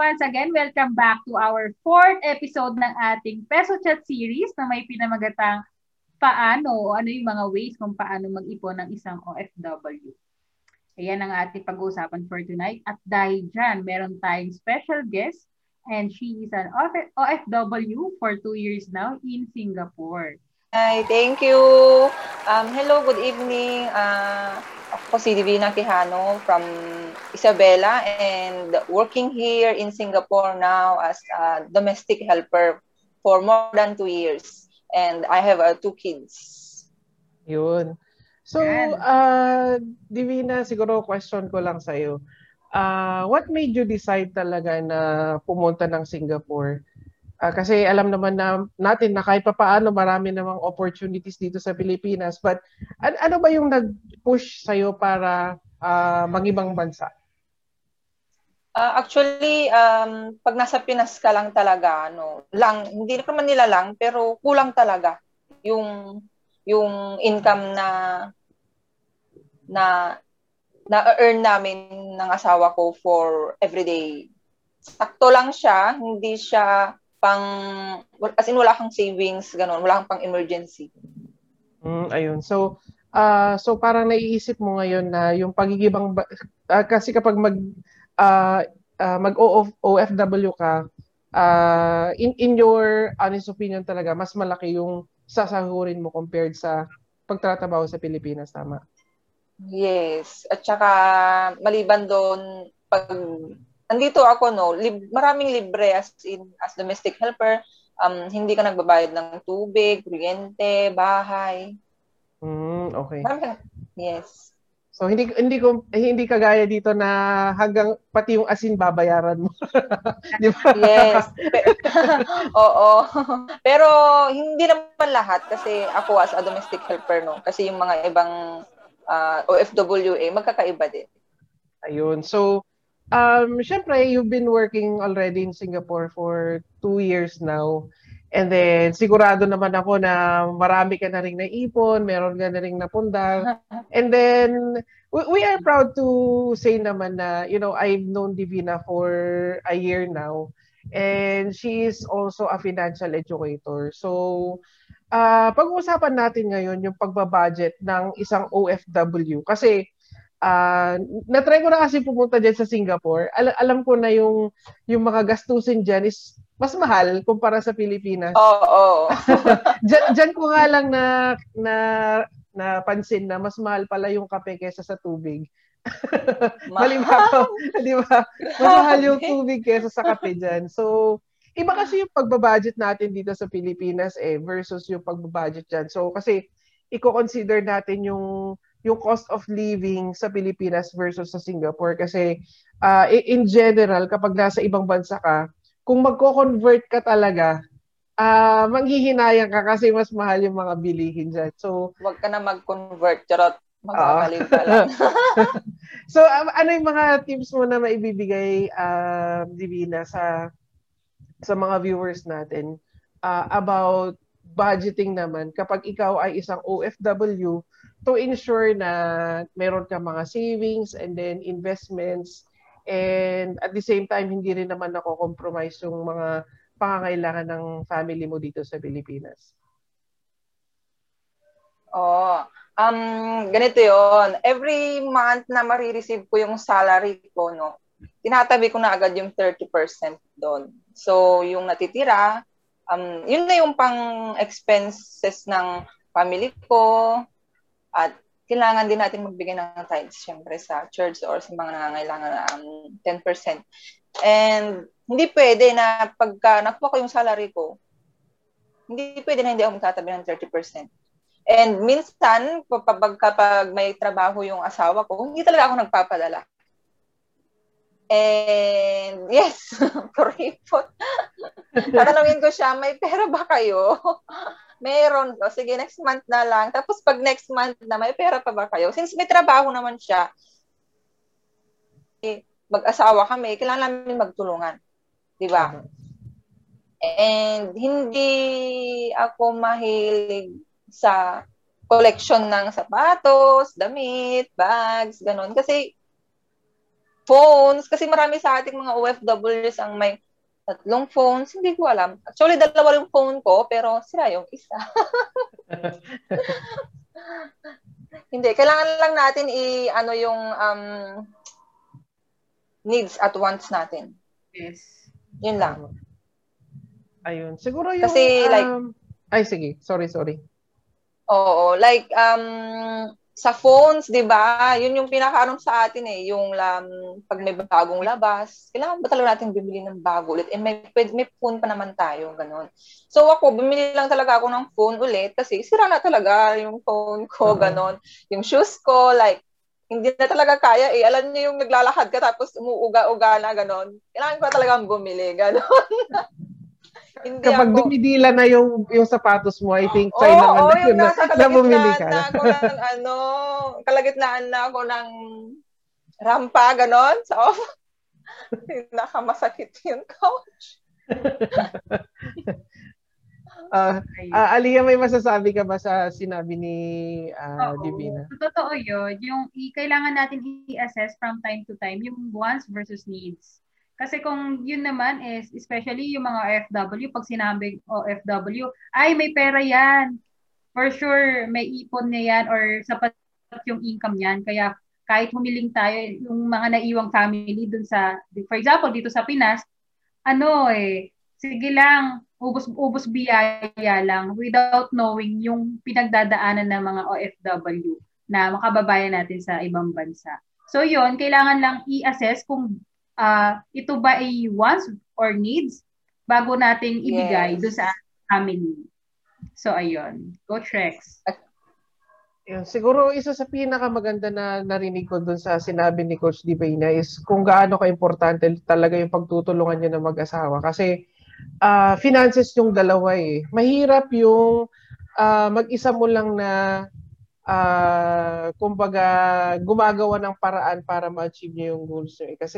once again, welcome back to our fourth episode ng ating Peso Chat series na may pinamagatang paano o ano yung mga ways kung paano mag-ipon ng isang OFW. Ayan ang ating pag-uusapan for tonight. At dahil dyan, meron tayong special guest and she is an OFW for 2 years now in Singapore. Hi, thank you. Hello, good evening. Ako si Divina Quijano from Isabela and working here in Singapore now as a domestic helper for more than 2 years. And I have 2 kids. Yun. So, Divina, siguro question ko lang sa'yo. What made you decide talaga na pumunta ng Singapore? Kasi alam naman natin na kahit papaano marami namang opportunities dito sa Pilipinas. But ano ba yung nag-push sa'yo para mag-ibang bansa? Actually, pag nasa Pinas ka lang talaga, hindi naman nila lang, pero kulang talaga yung income na earn namin ng asawa ko for everyday. Sakto lang siya, hindi siya as in wala kang savings, ganun, wala kang pang emergency. Ayun. So parang naiisip mo ngayon na yung pagigibang kasi kapag mag OFW ka, in your honest opinion talaga, mas malaki yung sasahurin mo compared sa pagtatrabaho sa Pilipinas, tama? Yes. At saka maliban doon, pag andito ako, maraming libre as domestic helper. Hindi ka nagbabayad ng tubig, kuryente, bahay. Okay. Yes. So hindi kagaya dito na hanggang pati yung asin babayaran mo. Di ba? Yes. Oo. Pero hindi naman lahat kasi ako as a domestic helper kasi yung mga ibang OFW magkakaiba din. Ayun. So syempre, you've been working already in Singapore for 2 years now. And then, sigurado naman ako na marami ka na rin naipon, meron ka na rin napundar. And then, we are proud to say naman na, I've known Divina for a year now. And she is also a financial educator. So, pag-uusapan natin ngayon yung pagbabudget ng isang OFW. Kasi, na-try ko na kasi pumunta dyan sa Singapore. Alam ko na yung mga gastusin dyan is mas mahal kumpara sa Pilipinas. Oo. Dyan ko nga lang napansin na mas mahal pala yung kape kesa sa tubig. Mali ba ako? Di ba? Mas mahal yung tubig kesa sa kape dyan. So, iba kasi yung pagbabudget natin dito sa Pilipinas versus yung pagbabudget dyan. So, kasi i-consider natin yung cost of living sa Pilipinas versus sa Singapore. Kasi in general, kapag nasa ibang bansa ka, kung magko-convert ka talaga, manghihinayang ka kasi mas mahal yung mga bilihin dyan. So, huwag ka na mag-convert, charot. Magkakalim ka lang. So, ano yung mga tips mo na maibibigay, Divina, sa mga viewers natin about budgeting naman kapag ikaw ay isang OFW to ensure na meron ka mga savings and then investments and at the same time hindi rin naman nako-compromise yung mga pangangailangan ng family mo dito sa Pilipinas. Ganito 'yon. Every month na marireceive ko yung salary ko, tinatabi ko na agad yung 30% doon. So yung natitira, yun na yung pang expenses ng family ko. At kailangan din natin magbigay ng tithes, syempre, sa church or sa mga nangangailangan na 10%. And hindi pwede na pagka nakuha ko yung salary ko, hindi pwede na hindi ako magtatabi ng 30%. And minsan, kapag may trabaho yung asawa ko, hindi talaga ako nagpapadala. And yes, koripot. Tatanungin ko siya, may pera ba kayo? Meron. O sige, next month na lang. Tapos pag next month na, may pera pa ba kayo? Since may trabaho naman siya, mag-asawa kami, kailangan namin magtulungan. Diba? And hindi ako mahilig sa collection ng sapatos, damit, bags, ganun. Kasi phones. Kasi marami sa ating mga OFWs ang may 3 phones. Hindi ko alam. Actually, 2 yung phone ko, pero sira yung isa. Hindi. Kailangan lang natin i-ano yung needs at wants natin. Yes. Yun lang. Ayun. Siguro yung... Kasi like... Ay, sige. Sorry. Oo. Like, sa phones, di ba? Yun yung pinakaroon sa atin eh. Yung pag may bagong labas, kailangan ba talaga natin bibili ng bago ulit? Eh, may phone pa naman tayo, ganun. So ako, bumili lang talaga ako ng phone ulit kasi sira na talaga yung phone ko, ganun. Yung shoes ko, like, hindi na talaga kaya eh. Alam niyo yung naglalakad ka tapos umuuga-uga na, ganun. Kailangan ko talagang bumili, ganun. Hindi kapag ako, dumidila na yung sapatos mo, I think tayo naman na yun na bumili ka. Na ako ng, kalagitnaan na ako ng rampa, ganon. So, nakamasakit yun, coach. Alia, may masasabi ka ba sa sinabi ni Divina? Totoo yun. Yung kailangan natin i-assess from time to time yung wants versus needs. Kasi kung yun naman is, especially yung mga OFW, pag sinabing OFW, ay may pera yan. For sure, may ipon na yan or sapat yung income niyan. Kaya kahit humiling tayo, yung mga naiwang family dun sa, for example, dito sa Pinas, sige lang, ubos biyaya lang without knowing yung pinagdadaanan ng mga OFW na makababayan natin sa ibang bansa. So yun, kailangan lang i-assess kung ito ba ay wants or needs bago nating ibigay doon sa family. So, ayun. Coach Rex. Siguro isa sa pinakamaganda na narinig ko doon sa sinabi ni Coach Divina is kung gaano ka-importante talaga yung pagtutulungan niyo ng mag-asawa. Kasi finances yung dalawa eh. Mahirap yung mag-isa mo lang na kumbaga gumagawa ng paraan para ma-achieve niyo yung goals niyo. Kasi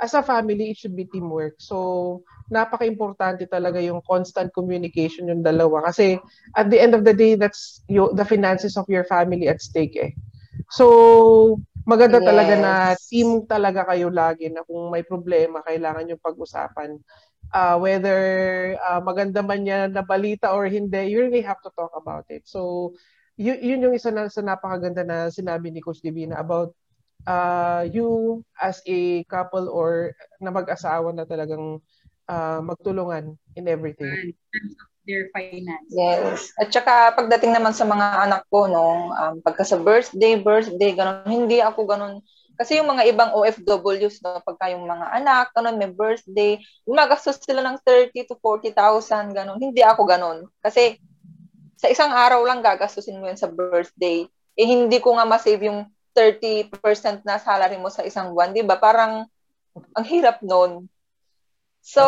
as a family, it should be teamwork. So, napaka-importante talaga yung constant communication yung dalawa. Kasi at the end of the day, that's the finances of your family at stake eh. So, maganda talaga na team talaga kayo lagi na kung may problema, kailangan yung pag-usapan. Whether maganda man yan na balita or hindi, you really have to talk about it. So, yun yung isa na sa napakaganda na sinabi ni Coach Divina about you as a couple or na mag-asawa na talagang magtulungan in everything. In terms of their finance. Yes. At saka pagdating naman sa mga anak ko, no, pagka sa birthday, ganun, hindi ako ganun. Kasi yung mga ibang OFWs, no, pagka yung mga anak, ganun, may birthday, gumagastos sila ng 30 to 40,000, ganun. Hindi ako ganun. Kasi sa isang araw lang gagastusin mo yun sa birthday. Eh, hindi ko nga masave yung 30% na salary mo sa isang buwan. Diba? Parang, ang hirap nun. So,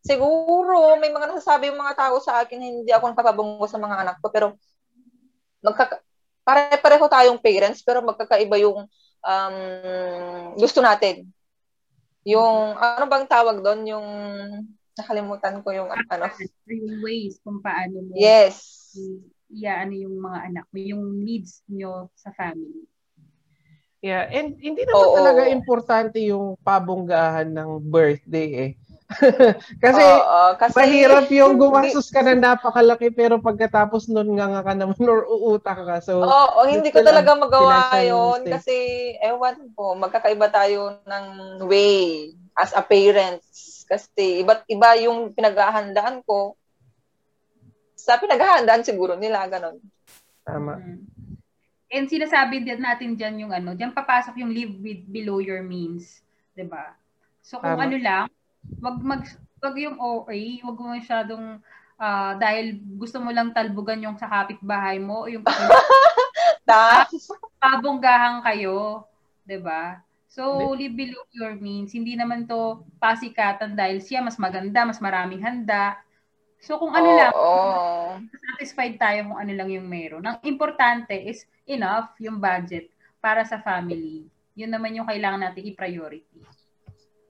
siguro, may mga nasasabi yung mga tao sa akin, hindi ako nakapabungo sa mga anak ko, pero, pareho tayong parents, pero magkakaiba yung gusto natin. Yung, ano bang tawag doon? Yung, nakalimutan ko yung, ways kung paano mo. Yes. Yung mga anak mo, yung needs nyo sa family. Yeah, and hindi naman talaga importante yung pabonggahan ng birthday eh. kasi mahirap yung gumastos ka na napakalaki pero pagkatapos nun nga ka naman or uutak ka. So, hindi ko talaga magawa yun kasi ewan po, magkakaiba tayo ng way as a parents kasi iba't iba yung pinaghahandaan ko sa pinaghahandaan siguro nila, ganun. Tama. And sinasabi din natin dyan yung dyan papasok yung live with below your means. Diba? So kung ano lang, wag yung OA, wag mo masyadong, dahil gusto mo lang talbugan yung sa kapitbahay mo, yung pabonggahan kayo. Diba? So, live below your means. Hindi naman to pasikatan dahil siya mas maganda, mas maraming handa. So, kung ano lang, satisfied tayo kung ano lang yung meron. Ang importante is enough yung budget para sa family. Yun naman yung kailangan natin i-priority.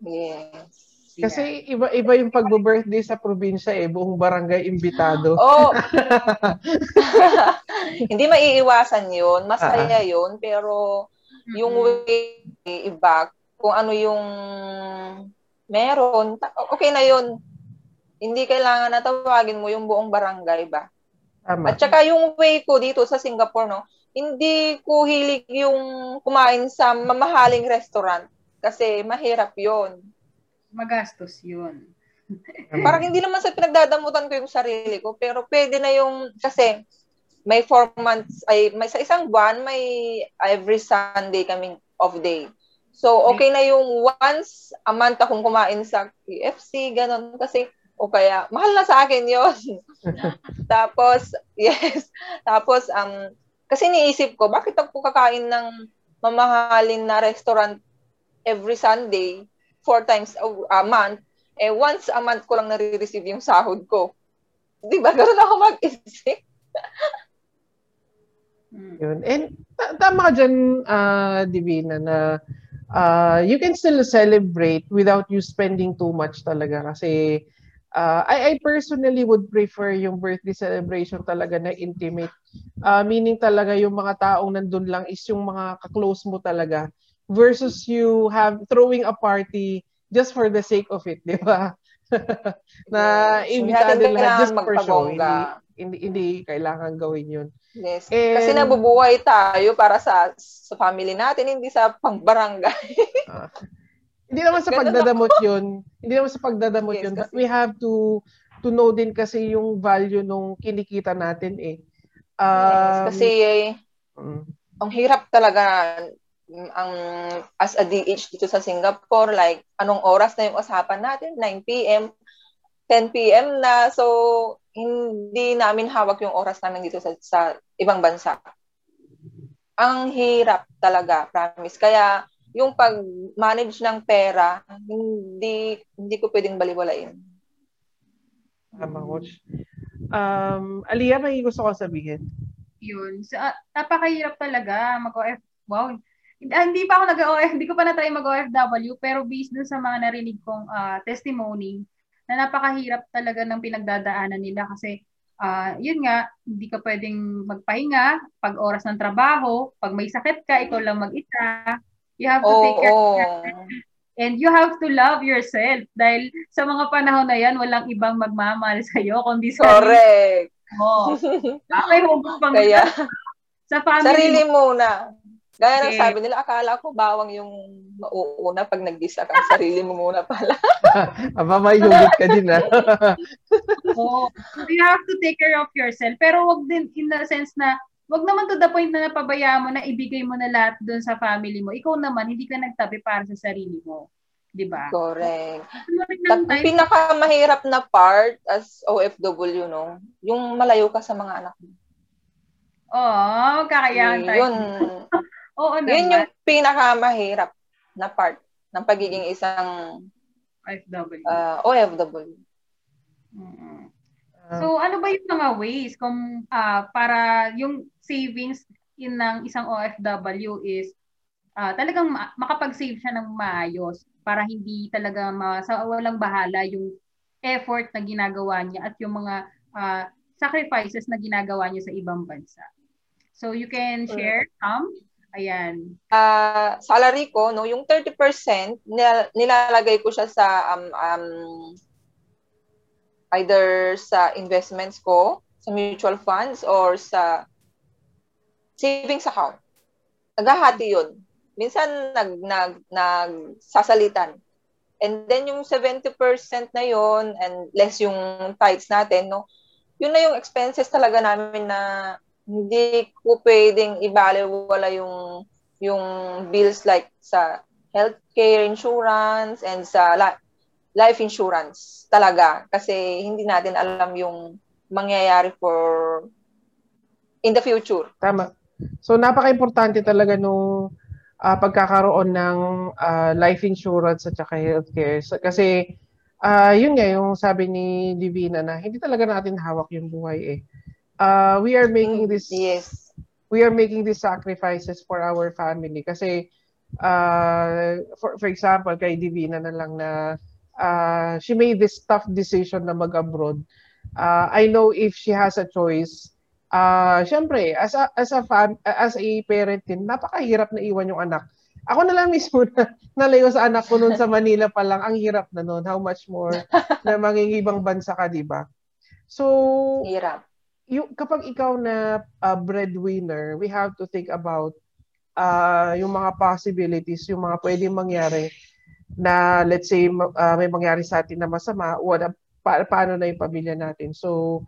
Yes. Kasi iba-iba yung pag-birthday sa probinsya eh. Buong barangay imbitado. Hindi maiiwasan yun. Masaya yun. Pero yung way iba. kung ano yung meron, okay na yun. Hindi kailangan na tawagin mo yung buong barangay ba? Tama. At saka yung way ko dito sa Singapore, no, hindi ko hilig yung kumain sa mamahaling restaurant kasi mahirap yun. Magastos yun. Parang hindi naman sa pinagdadamutan ko yung sarili ko, pero pwede na yung, kasi may 4 months, sa isang buwan, may every Sunday kaming off day. So, okay na yung once a month akong kumain sa KFC, ganun, kasi o kaya, mahal na sa akin yun. Tapos, yes. Tapos, kasi niisip ko, bakit ako kakain ng mamahalin na restaurant every Sunday, 4 times a month, eh, once a month ko lang nare-receive yung sahod ko. Di ba? Ganun ako mag-isip. Yun. And tama ka dyan, Divina, na you can still celebrate without you spending too much talaga kasi I personally would prefer yung birthday celebration talaga na intimate. Meaning talaga yung mga taong nandun lang is yung mga kaklose mo talaga versus you have throwing a party just for the sake of it, di ba? Na imbitado lang just for show. Hindi kailangan gawin yun. Yes. And, kasi nabubuhay tayo para sa family natin, hindi sa pangbarangay. Hindi naman sa pagdadamot yun. Hindi naman sa pagdadamot yun. But we have to know din kasi yung value nung kinikita natin eh. Kasi ang hirap talaga as a DH dito sa Singapore. Like, anong oras na yung usapan natin? 9 p.m., 10 p.m. na. So, hindi namin hawak yung oras namin dito sa ibang bansa. Ang hirap talaga, promise. Kaya, yung pag-manage ng pera, hindi ko pwedeng baliwalain. Tama, Coach. Alia, may gusto ko sabihin. Yun. Napakahirap talaga mag-OFW. Wow. Hindi pa ako nag-OFW. Hindi ko pa na-try mag-OFW, pero based dun sa mga narinig kong testimony, na napakahirap talaga ng pinagdadaanan nila kasi yun nga, hindi ka pwedeng magpahinga pag oras ng trabaho, pag may sakit ka, ikaw lang mag-isa. You have to take care of yourself. And you have to love yourself. Dahil sa mga panahon na yan, walang ibang magmamahal sa'yo, kundi sa sarili mo. Kaya, sa family sarili muna. Gaya ng sabi nila, akala ko bawang yung mauuna pag nag-isa ka. Sarili mo muna pala. Mamayunit ka din, ha? Oh, you have to take care of yourself. Pero wag din in the sense na wag naman to the point na napabaya mo na ibigay mo na lahat doon sa family mo. Ikaw naman, hindi ka nagtabi para sa sarili mo. Diba? Correct. Ang pinakamahirap na part as OFW, no? Yung malayo ka sa mga anak mo. Oo, kakayahan tayo. Yun. Oo, naman. Yun yung pinakamahirap na part ng pagiging isang OFW. Mm-hmm. So, ano ba yung mga ways kung para yung savings ng isang OFW is talagang makapag-save siya ng maayos para hindi talaga walang bahala yung effort na ginagawa niya at yung mga sacrifices na ginagawa niya sa ibang bansa. So, you can share some. Ayan. Salary ko, no, yung 30% nilalagay ko siya sa either sa investments ko, sa mutual funds, or sa savings account. Naghahati yun. Minsan, nagsasalitan. And then, yung 70% na yun, and less yung tithes natin, no? Yun na yung expenses talaga namin na hindi ko pwedeng ibaliwala yung bills like sa healthcare insurance and sa life insurance talaga kasi hindi natin alam yung mangyayari for in the future. Tama. So napaka-importante talaga nung pagkakaroon ng life insurance at saka healthcare kasi yun nga yung sabi ni Divina na hindi talaga natin hawak yung buhay eh. We are making these sacrifices for our family kasi for example kay Divina na lang na she made this tough decision na mag-abroad. I know if she has a choice, syempre, as a parent din, napakahirap na iwan yung anak. Ako na lang mismo na nalayo sa anak ko noon sa Manila pa lang. Ang hirap na noon. How much more na mangingibang bansa ka, di ba? So, hirap. Kapag ikaw na breadwinner, we have to think about yung mga possibilities, yung mga pwedeng mangyari na let's say may mangyari sa atin na masama, paano na yung pamilya natin. So,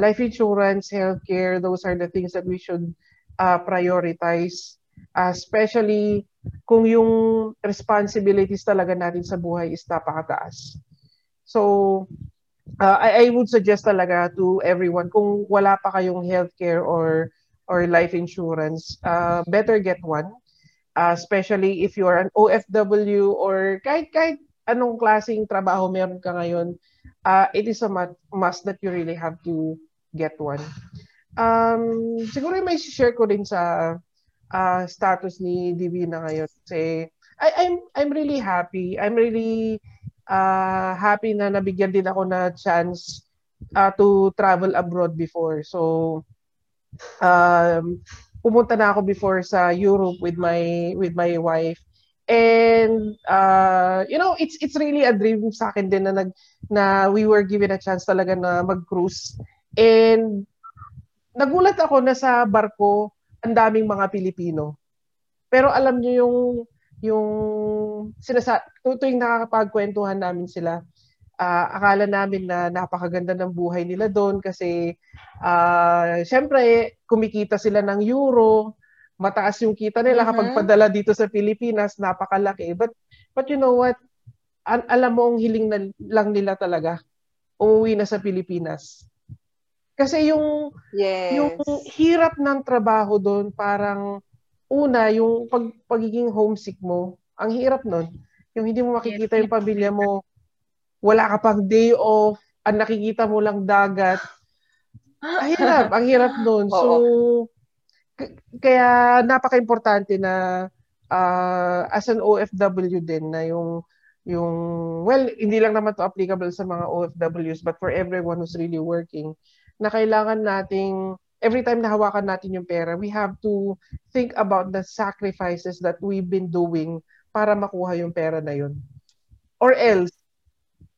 life insurance, healthcare, those are the things that we should prioritize. Especially kung yung responsibilities talaga natin sa buhay is napakataas. So, I would suggest talaga to everyone, kung wala pa kayong healthcare or life insurance, better get one. Especially if you are an OFW or kahit anong klaseng trabaho meron ka ngayon, it is a must that you really have to get one. Siguro may share ko din sa status ni Divina ngayon. Kasi I'm really happy. I'm really happy na nabigyan din ako na chance to travel abroad before. So, pumunta na ako before sa Europe with my wife. And, it's really a dream sa akin din na we were given a chance talaga na mag-cruise. And, nagulat ako na sa barko, ang daming mga Pilipino. Pero alam nyo yung tuwing nakakapagkwentuhan namin sila, akala namin na napakaganda ng buhay nila doon kasi syempre kumikita sila ng euro, mataas yung kita nila kapag padala dito sa Pilipinas, napakalaki. But you know what? Alam mo ang hiling na lang nila talaga, umuwi na sa Pilipinas. Kasi yung hirap ng trabaho doon, parang una, yung pagiging homesick mo, ang hirap nun. Yung hindi mo makikita yung pamilya mo, wala ka pang day off, ang nakikita mo lang dagat. Ang hirap nun. So, kaya napaka-importante na as an OFW din na yung well, hindi lang naman to applicable sa mga OFWs but for everyone who's really working, na kailangan nating, every time na hawakan natin yung pera, we have to think about the sacrifices that we've been doing para makuha yung pera na yun. Or else,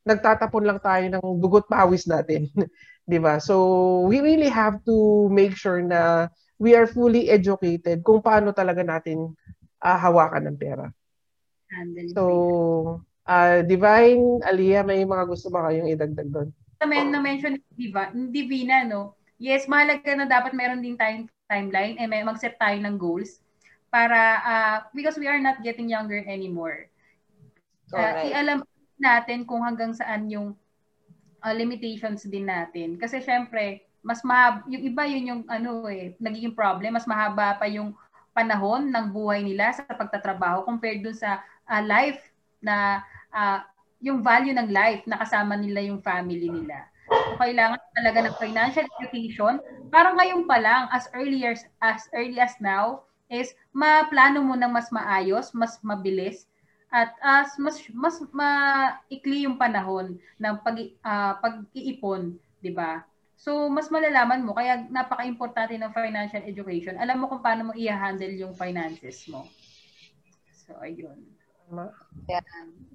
nagtatapon lang tayo ng dugot pawis natin. Diba? So, we really have to make sure na we are fully educated kung paano talaga natin hawakan ng pera. So, Divine, Alia, may mga gusto ba kayong idagdag doon? Na-mention ni Divina, no? Yes, mahalaga na dapat meron din tayong timeline and mag-set tayo ng goals para, because we are not getting younger anymore. Ialam natin kung hanggang saan yung limitations din natin. Kasi syempre, yung iba yun yung nagiging problem, mas mahaba pa yung panahon ng buhay nila sa pagtatrabaho compared dun sa life na yung value ng life na kasama nila yung family nila. So, kailangan talaga ng financial education. Parang ngayon pa lang, as early as now, is maplano mo ng mas maayos, mas mabilis, at mas maikli yung panahon ng pag-iipon, di ba? So, mas malalaman mo, kaya napaka-importante ng financial education. Alam mo kung paano mo i-handle yung finances mo. So, ayun. Yeah.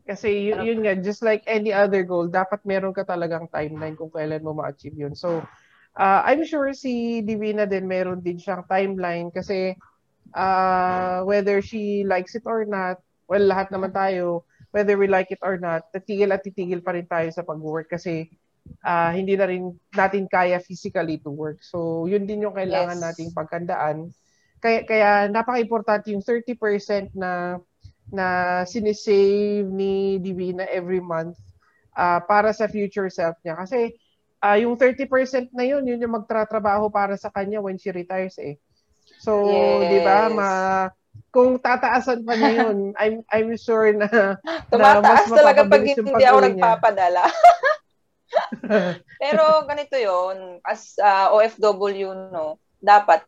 Kasi yun nga, just like any other goal, dapat meron ka talagang timeline kung kailan mo ma-achieve yun. So, I'm sure si Divina din meron din siyang timeline kasi whether she likes it or not, well, lahat naman tayo, whether we like it or not, titigil at titigil pa rin tayo sa pag-work kasi hindi na rin natin kaya physically to work. So, yun din yung kailangan nating pagkandaan. Kaya napaka-importante yung 30% na sinisave ni Divina every month para sa future self niya. Kasi yung 30% na yun, yun yung magtratrabaho para sa kanya when she retires eh. So, di ba, kung tataasan pa niya yun, I'm sure na tumataas na talaga pag hindi ako nagpapadala. Pero ganito yun, as OFW, no, dapat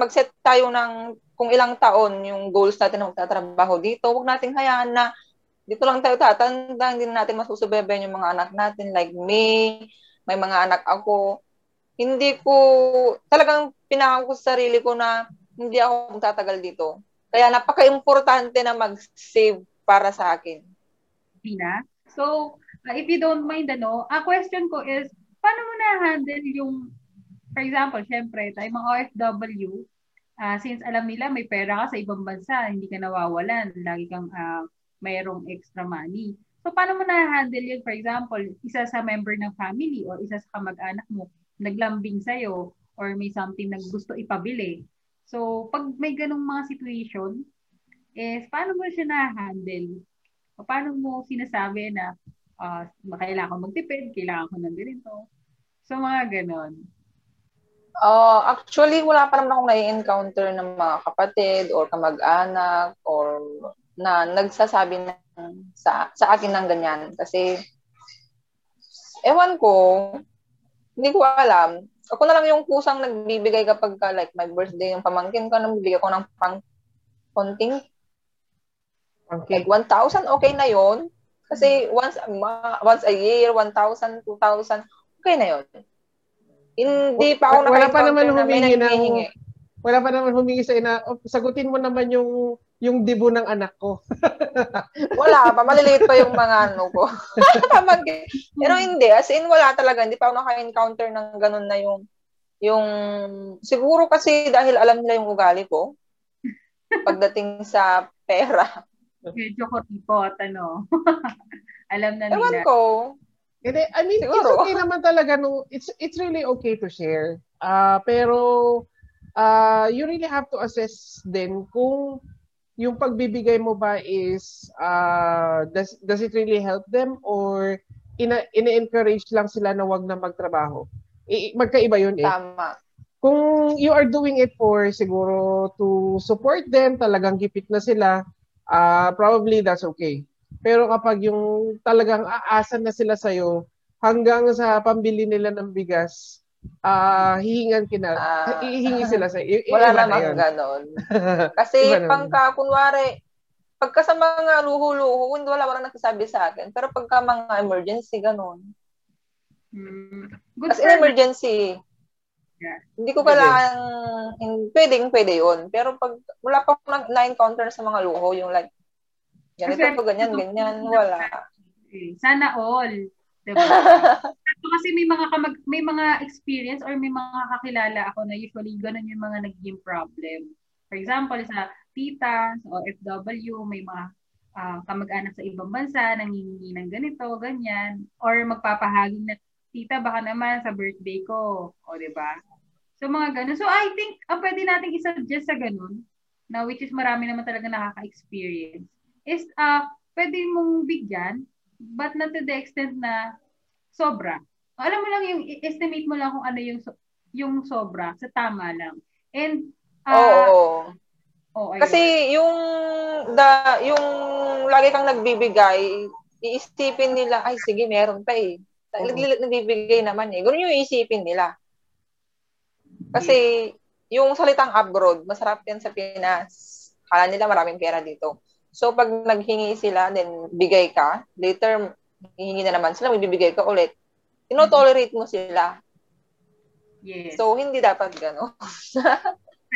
mag-set tayo ng kung ilang taon yung goals natin na magtatrabaho dito. Huwag nating hayaan na dito lang tayo tatanda, hindi natin masusubaybayan yung mga anak natin. Like me, may mga anak ako. Talagang pinangako ko sa sarili ko na hindi ako magtatagal dito. Kaya napaka-importante na mag-save para sa akin. Divina. So, if you don't mind, question ko is, paano mo na-handle yung, for example, syempre, tayo mga OFW, since alam nila may pera ka sa ibang bansa, hindi ka nawawalan, lagi kang mayroong extra money. So, paano mo na-handle yun? For example, isa sa member ng family o isa sa kamag-anak mo, naglambing sa'yo or may something na gusto ipabili. So, pag may ganung mga situation, paano mo siya na-handle? O paano mo sinasabi na kailangan ko magtipid, kailangan ko ng ganito? So, mga ganon. Actually, wala pa naman akong nai-encounter ng mga kapatid or kamag-anak or na nagsasabi sa akin ng ganyan. Kasi, ewan ko, hindi ko alam. Ako na lang yung kusang nagbibigay kapag like my birthday, yung pamangkin ko, nagbibigay ko ng konting. Okay. Like 1,000, okay na yon. Kasi once a year, 1,000, 2,000, okay na yon. Hindi pa ako nakahingi. Wala pa naman humingi sa ina, sagutin mo naman yung dibo ng anak ko. Wala pa, maliliit pa yung mga ko. Pero hindi, as in wala talaga, hindi pa ako naka-encounter ng ganun na yung siguro kasi dahil alam nila yung ugali ko pagdating sa pera. Medyo koripot, alam na nila. Ewan ko. I mean, siguro. It's okay naman talaga, it's really okay to share. Pero you really have to assess din kung yung pagbibigay mo ba is does it really help them or ina-encourage lang sila na wag na magtrabaho. Magkaiba yun eh. Tama. Kung you are doing it for siguro to support them, talagang gipit na sila, probably that's okay. Pero kapag yung talagang aasa na sila sa'yo hanggang sa pambili nila ng bigas, hihingi sila sa iyo. Wala namang ganoon. Kasi pangka kunwari pagka sa mga luho-luho, hindi wala nagsasabi sa akin. Pero pagka mga emergency ganoon. Kasi emergency. Yeah. Hindi ko kailangan pwede 'yun. Pero pag wala pa akong na-encounter sa mga luho yung like ganito po, ganyan, wala. Sana all. Diba? Kasi may mga experience or may mga kakilala ako na usually ganun yung mga nagiging problem. For example, sa tita, sa OFW, may mga kamag-anak sa ibang bansa, nangingi ng ganito, ganyan. Or magpapahaging na, tita, baka naman sa birthday ko. O, diba? So, mga ganun. So, I think, pwede natin isuggest sa ganun, na which is marami naman talaga nakaka-experience, is pwede mong bigyan but not to the extent na sobra. Alam mo lang yung estimate mo lang kung ano yung sobra sa tama lang. And kasi yung lagi kang nagbibigay, iisipin nila ay sige meron pa eh. Nagbibigay naman eh. Ganun yung iisipin nila. Kasi yung salitang abroad, masarap yan sa Pinas. Kala nila maraming pera dito. So, pag naghingi sila, then bigay ka. Later, hihingi na naman sila, bibigay ka ulit. Tinotolerate mo sila. Yes. So, hindi dapat gano'n.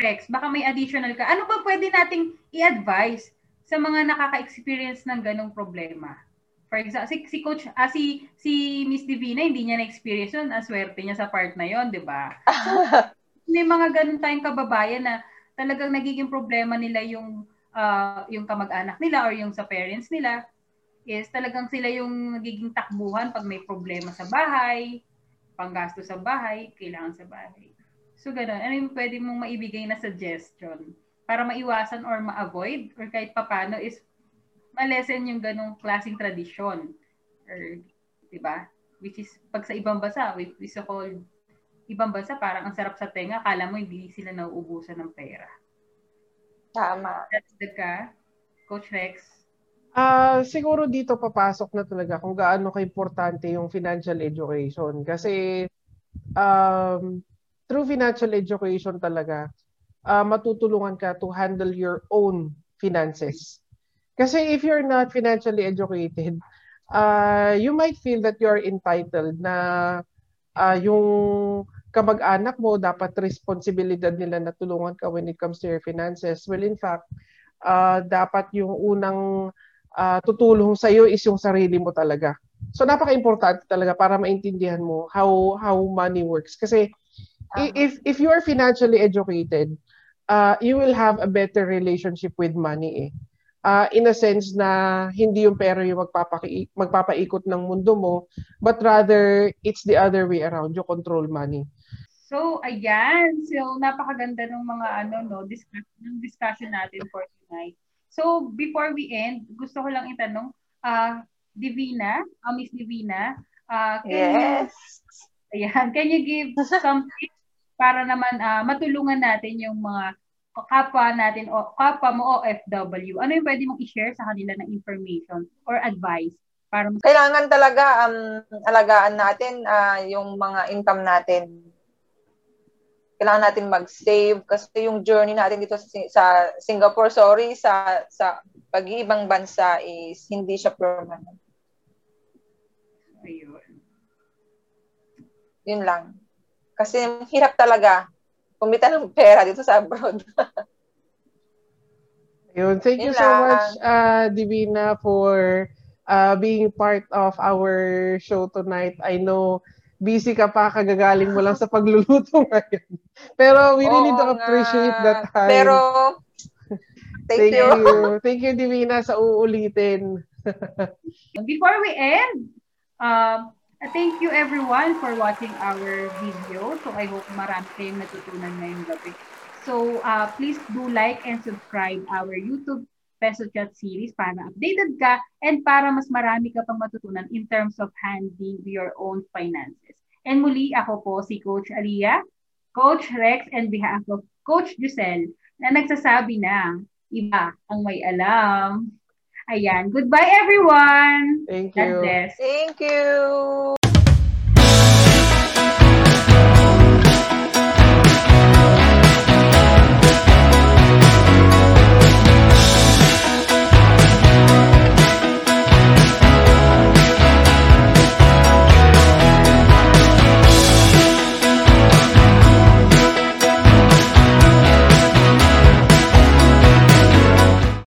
Rex, baka may additional ka. Ano ba pwede nating i-advise sa mga nakaka-experience ng gano'ng problema? For example, si Miss Divina, hindi niya na-experience yun. Ang swerte niya sa part na yun, di ba? May mga gano'n tayong kababayan na talagang nagiging problema nila yung kamag-anak nila or yung sa parents nila is talagang sila yung nagiging takbuhan pag may problema sa bahay, panggasto sa bahay, kailangan sa bahay. So, gano'n. Ano yung pwede mong maibigay na suggestion para maiwasan or ma-avoid or kahit papano is malesen yung ganong klaseng tradisyon. Or, diba? Which is, pag sa ibang bansa, we so called ibang bansa, parang ang sarap sa tenga, akala mo hindi sila nauubusan ng pera. Tama. That's the ka, Coach Rex? Siguro dito papasok na talaga kung gaano ka-importante yung financial education. Kasi through financial education talaga, matutulungan ka to handle your own finances. Kasi if you're not financially educated, you might feel that you're entitled na yung kamag-anak mo, dapat responsibilidad nila na tulungan ka when it comes to your finances. Well, in fact, dapat yung unang tutulong sa iyo is yung sarili mo talaga. So napaka-importante talaga para maintindihan mo how money works, kasi if you are financially educated, you will have a better relationship with money eh. In a sense na hindi yung pera yung magpapaikot ng mundo mo, but rather it's the other way around, you control money. So ayan, so napakaganda ng mga no, discussion natin for tonight. So before we end, gusto ko lang itanong Divina, Miss Divina, yes. Ayan, can you give some tips para naman matulungan natin yung mga kapwa natin o kapwa mo OFW? Ano yung pwede mong i-share sa kanila ng information or advice? Para kailangan talaga alagaan natin yung mga income natin. Kailangan natin mag-save kasi yung journey natin dito sa Singapore, sa pag-iibang bansa is hindi siya permanent. Ayun. Yun lang. Kasi hirap talaga kumita ng pera dito sa abroad. Yun. Thank you so much, Divina, for being part of our show tonight. I know busy ka pa, kagagaling mo lang sa pagluluto ngayon. Pero we really do appreciate that time. Pero, thank you. Thank you, Divina, sa uulitin. Before we end, thank you everyone for watching our video. So I hope marami kayong natutunan ngayong gabi. So please do like and subscribe our YouTube Peso Chat series para updated ka and para mas marami ka pang matutunan in terms of handling your own finances. And muli, ako po si Coach Alia, Coach Rex, and behalf of Coach Jusel na nagsasabi na iba ang may alam. Ayan. Goodbye, everyone. Thank you. Thank you.